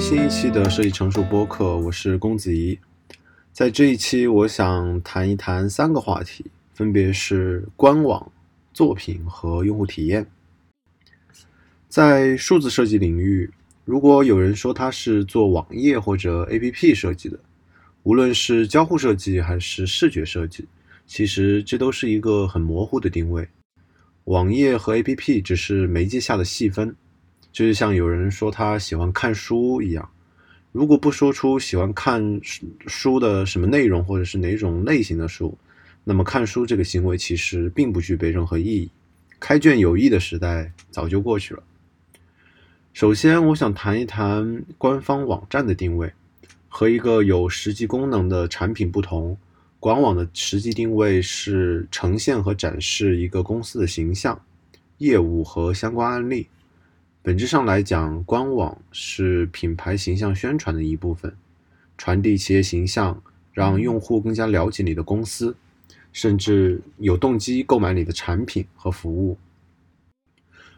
最新一期的设计成熟播客，我是龚子怡。在这一期我想谈一谈三个话题，分别是官网、作品和用户体验。在数字设计领域，如果有人说他是做网页或者 APP 设计的，无论是交互设计还是视觉设计，其实这都是一个很模糊的定位。网页和 APP 只是媒介下的细分，这就像有人说他喜欢看书一样，如果不说出喜欢看书的什么内容或者是哪种类型的书，那么看书这个行为其实并不具备任何意义。开卷有益的时代早就过去了。首先我想谈一谈官方网站的定位。和一个有实际功能的产品不同，官网的实际定位是呈现和展示一个公司的形象、业务和相关案例。本质上来讲，官网是品牌形象宣传的一部分，传递企业形象，让用户更加了解你的公司，甚至有动机购买你的产品和服务。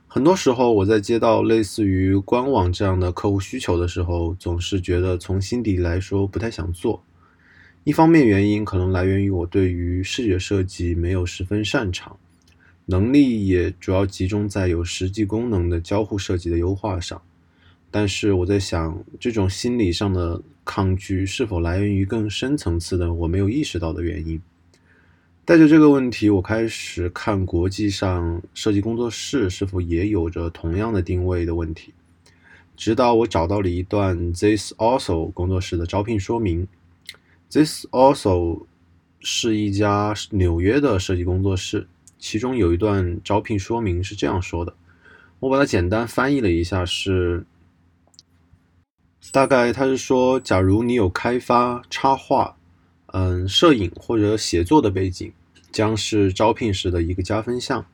很多时候我在接到类似于官网这样的客户需求的时候，总是觉得从心底来说不太想做。一方面原因可能来源于我对于视觉设计没有十分擅长，能力也主要集中在有实际功能的交互设计的优化上，但是我在想，这种心理上的抗拒是否来源于更深层次的我没有意识到的原因。带着这个问题，我开始看国际上设计工作室是否也有着同样的定位的问题，直到我找到了一段 This Also 工作室的招聘说明。 This Also 是一家纽约的设计工作室，其中有一段招聘说明是这样说的，我把它简单翻译了一下，是大概它是说，假如你有开发、插画、摄影或者写作的背景，将是招聘时的一个加分项。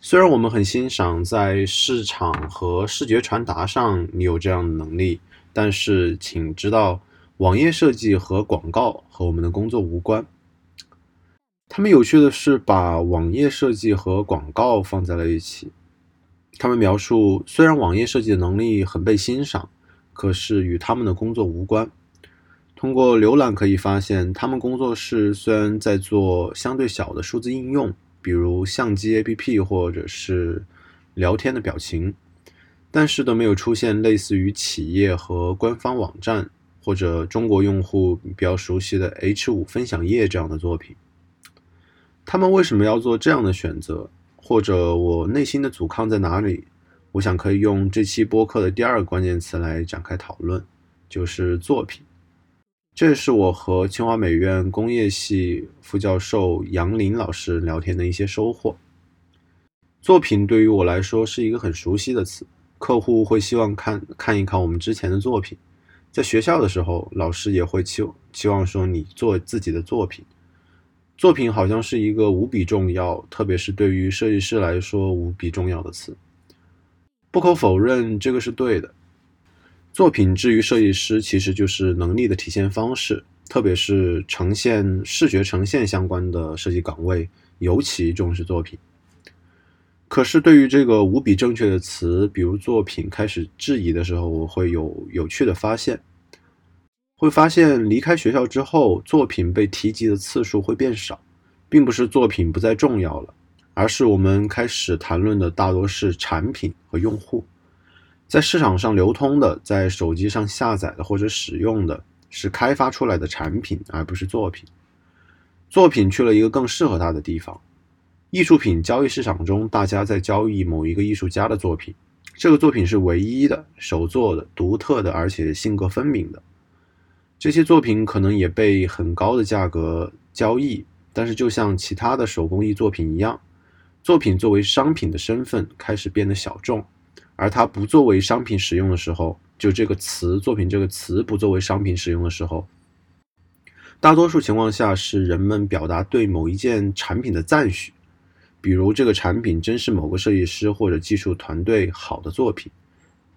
虽然我们很欣赏在市场和视觉传达上你有这样的能力，但是请知道，网页设计和广告和我们的工作无关。他们有趣的是把网页设计和广告放在了一起。他们描述，虽然网页设计的能力很被欣赏，可是与他们的工作无关。通过浏览可以发现，他们工作室虽然在做相对小的数字应用，比如相机 APP 或者是聊天的表情，但是都没有出现类似于企业和官方网站或者中国用户比较熟悉的 H5 分享页这样的作品。他们为什么要做这样的选择，或者我内心的阻抗在哪里，我想可以用这期播客的第二个关键词来展开讨论，就是作品。这是我和清华美院工业系副教授杨林老师聊天的一些收获。作品对于我来说是一个很熟悉的词，客户会希望看一看我们之前的作品，在学校的时候老师也会期望说你做自己的作品。作品好像是一个无比重要，特别是对于设计师来说无比重要的词。不可否认，这个是对的。作品至于设计师其实就是能力的体现方式，特别是视觉呈现相关的设计岗位尤其重视作品。可是对于这个无比正确的词，比如作品开始质疑的时候，我会有趣的发现。会发现离开学校之后，作品被提及的次数会变少，并不是作品不再重要了，而是我们开始谈论的大多是产品和用户。在市场上流通的，在手机上下载的或者使用的是开发出来的产品，而不是作品。作品去了一个更适合它的地方。艺术品交易市场中，大家在交易某一个艺术家的作品，这个作品是唯一的、手作的、独特的，而且性格分明的。这些作品可能也被很高的价格交易，但是就像其他的手工艺作品一样，作品作为商品的身份开始变得小众，而它不作为商品使用的时候，就这个词，作品这个词不作为商品使用的时候，大多数情况下是人们表达对某一件产品的赞许，比如这个产品真是某个设计师或者技术团队好的作品。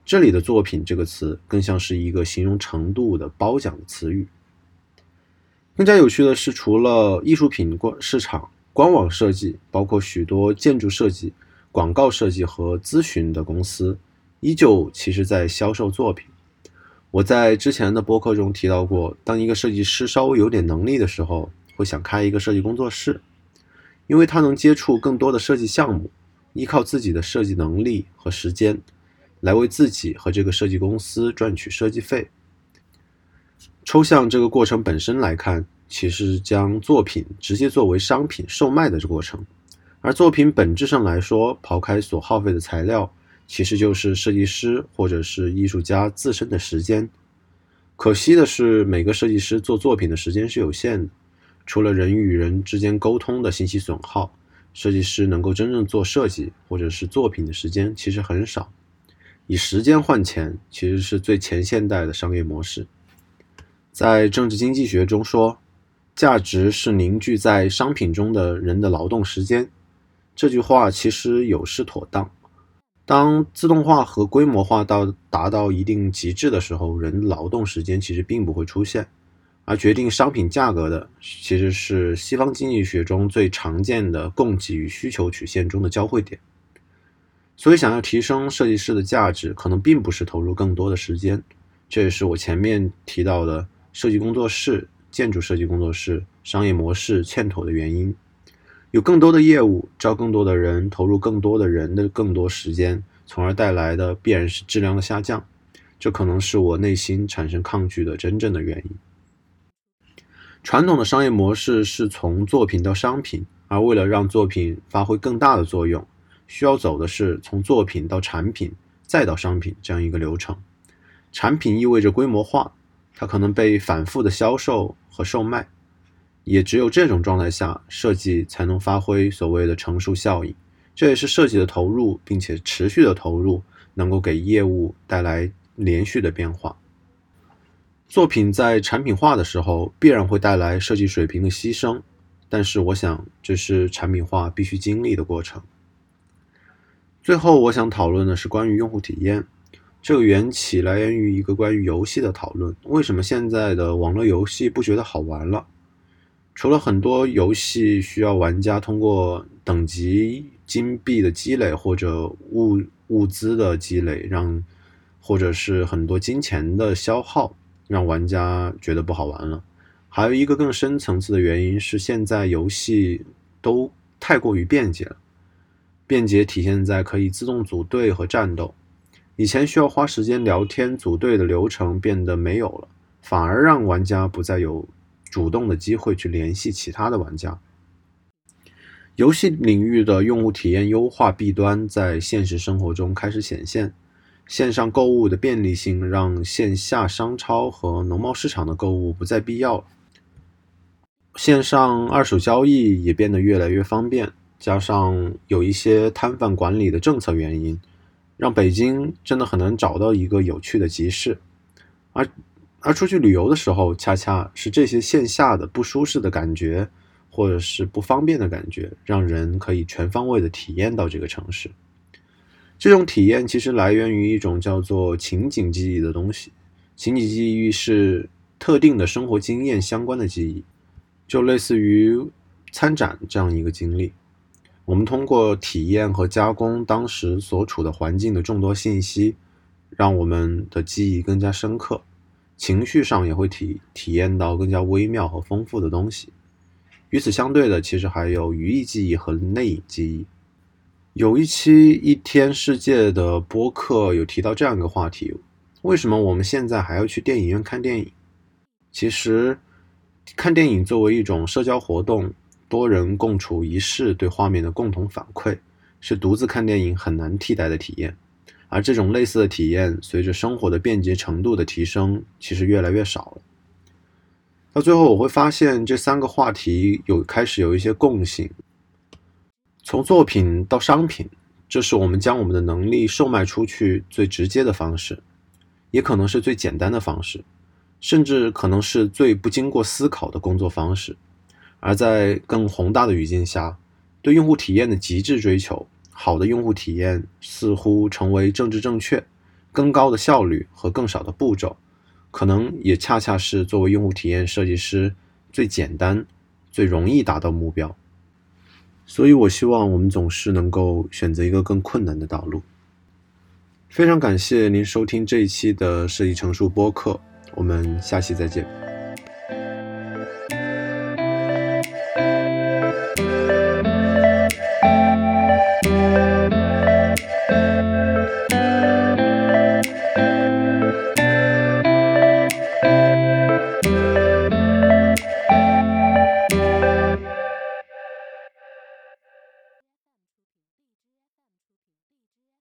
这里的作品这个词更像是一个形容程度的褒奖的词语。更加有趣的是，除了艺术品市场，官网设计包括许多建筑设计、广告设计和咨询的公司依旧其实在销售作品。我在之前的播客中提到过，当一个设计师稍微有点能力的时候，会想开一个设计工作室，因为他能接触更多的设计项目，依靠自己的设计能力和时间来为自己和这个设计公司赚取设计费。抽象这个过程本身来看，其实将作品直接作为商品售卖的这过程，而作品本质上来说，刨开所耗费的材料，其实就是设计师或者是艺术家自身的时间。可惜的是，每个设计师做作品的时间是有限的，除了人与人之间沟通的信息损耗，设计师能够真正做设计或者是作品的时间其实很少。以时间换钱，其实是最前现代的商业模式。在政治经济学中说，价值是凝聚在商品中的人的劳动时间，这句话其实有失妥当。当自动化和规模化达到一定极致的时候，人劳动时间其实并不会出现，而决定商品价格的其实是西方经济学中最常见的供给与需求曲线中的交汇点。所以想要提升设计师的价值，可能并不是投入更多的时间，这也是我前面提到的设计工作室、建筑设计工作室商业模式欠妥的原因。有更多的业务，招更多的人，投入更多的人的更多时间，从而带来的必然是质量的下降，这可能是我内心产生抗拒的真正的原因。传统的商业模式是从作品到商品，而为了让作品发挥更大的作用，需要走的是从作品到产品再到商品这样一个流程。产品意味着规模化，它可能被反复的销售和售卖，也只有这种状态下，设计才能发挥所谓的乘数效应。这也是设计的投入，并且持续的投入，能够给业务带来连续的变化。作品在产品化的时候，必然会带来设计水平的牺牲，但是我想这是产品化必须经历的过程。最后我想讨论的是关于用户体验，这个缘起来源于一个关于游戏的讨论。为什么现在的网络游戏不觉得好玩了？除了很多游戏需要玩家通过等级、金币的积累或者物资的积累，或者是很多金钱的消耗，让玩家觉得不好玩了，还有一个更深层次的原因是，现在游戏都太过于便捷了。便捷体现在可以自动组队和战斗，以前需要花时间聊天组队的流程变得没有了，反而让玩家不再有主动的机会去联系其他的玩家。游戏领域的用户体验优化弊端在现实生活中开始显现，线上购物的便利性让线下商超和农贸市场的购物不再必要了，线上二手交易也变得越来越方便，加上有一些摊贩管理的政策原因，让北京真的很难找到一个有趣的集市。而出去旅游的时候，恰恰是这些线下的不舒适的感觉，或者是不方便的感觉，让人可以全方位的体验到这个城市。这种体验其实来源于一种叫做情景记忆的东西。情景记忆是特定的生活经验相关的记忆，就类似于参展这样一个经历。我们通过体验和加工当时所处的环境的众多信息，让我们的记忆更加深刻。情绪上也会体验到更加微妙和丰富的东西。与此相对的，其实还有语义记忆和内隐记忆。有一期一天世界的播客有提到这样一个话题，为什么我们现在还要去电影院看电影？其实看电影作为一种社交活动，多人共处一室对画面的共同反馈，是独自看电影很难替代的体验。而这种类似的体验，随着生活的便捷程度的提升，其实越来越少了。到最后我会发现，这三个话题开始有一些共性。从作品到商品，这是我们将我们的能力售卖出去最直接的方式，也可能是最简单的方式，甚至可能是最不经过思考的工作方式。而在更宏大的语境下，对用户体验的极致追求，好的用户体验似乎成为政治正确，更高的效率和更少的步骤，可能也恰恰是作为用户体验设计师最简单、最容易达到目标。所以我希望我们总是能够选择一个更困难的道路。非常感谢您收听这一期的设计成熟播客，我们下期再见。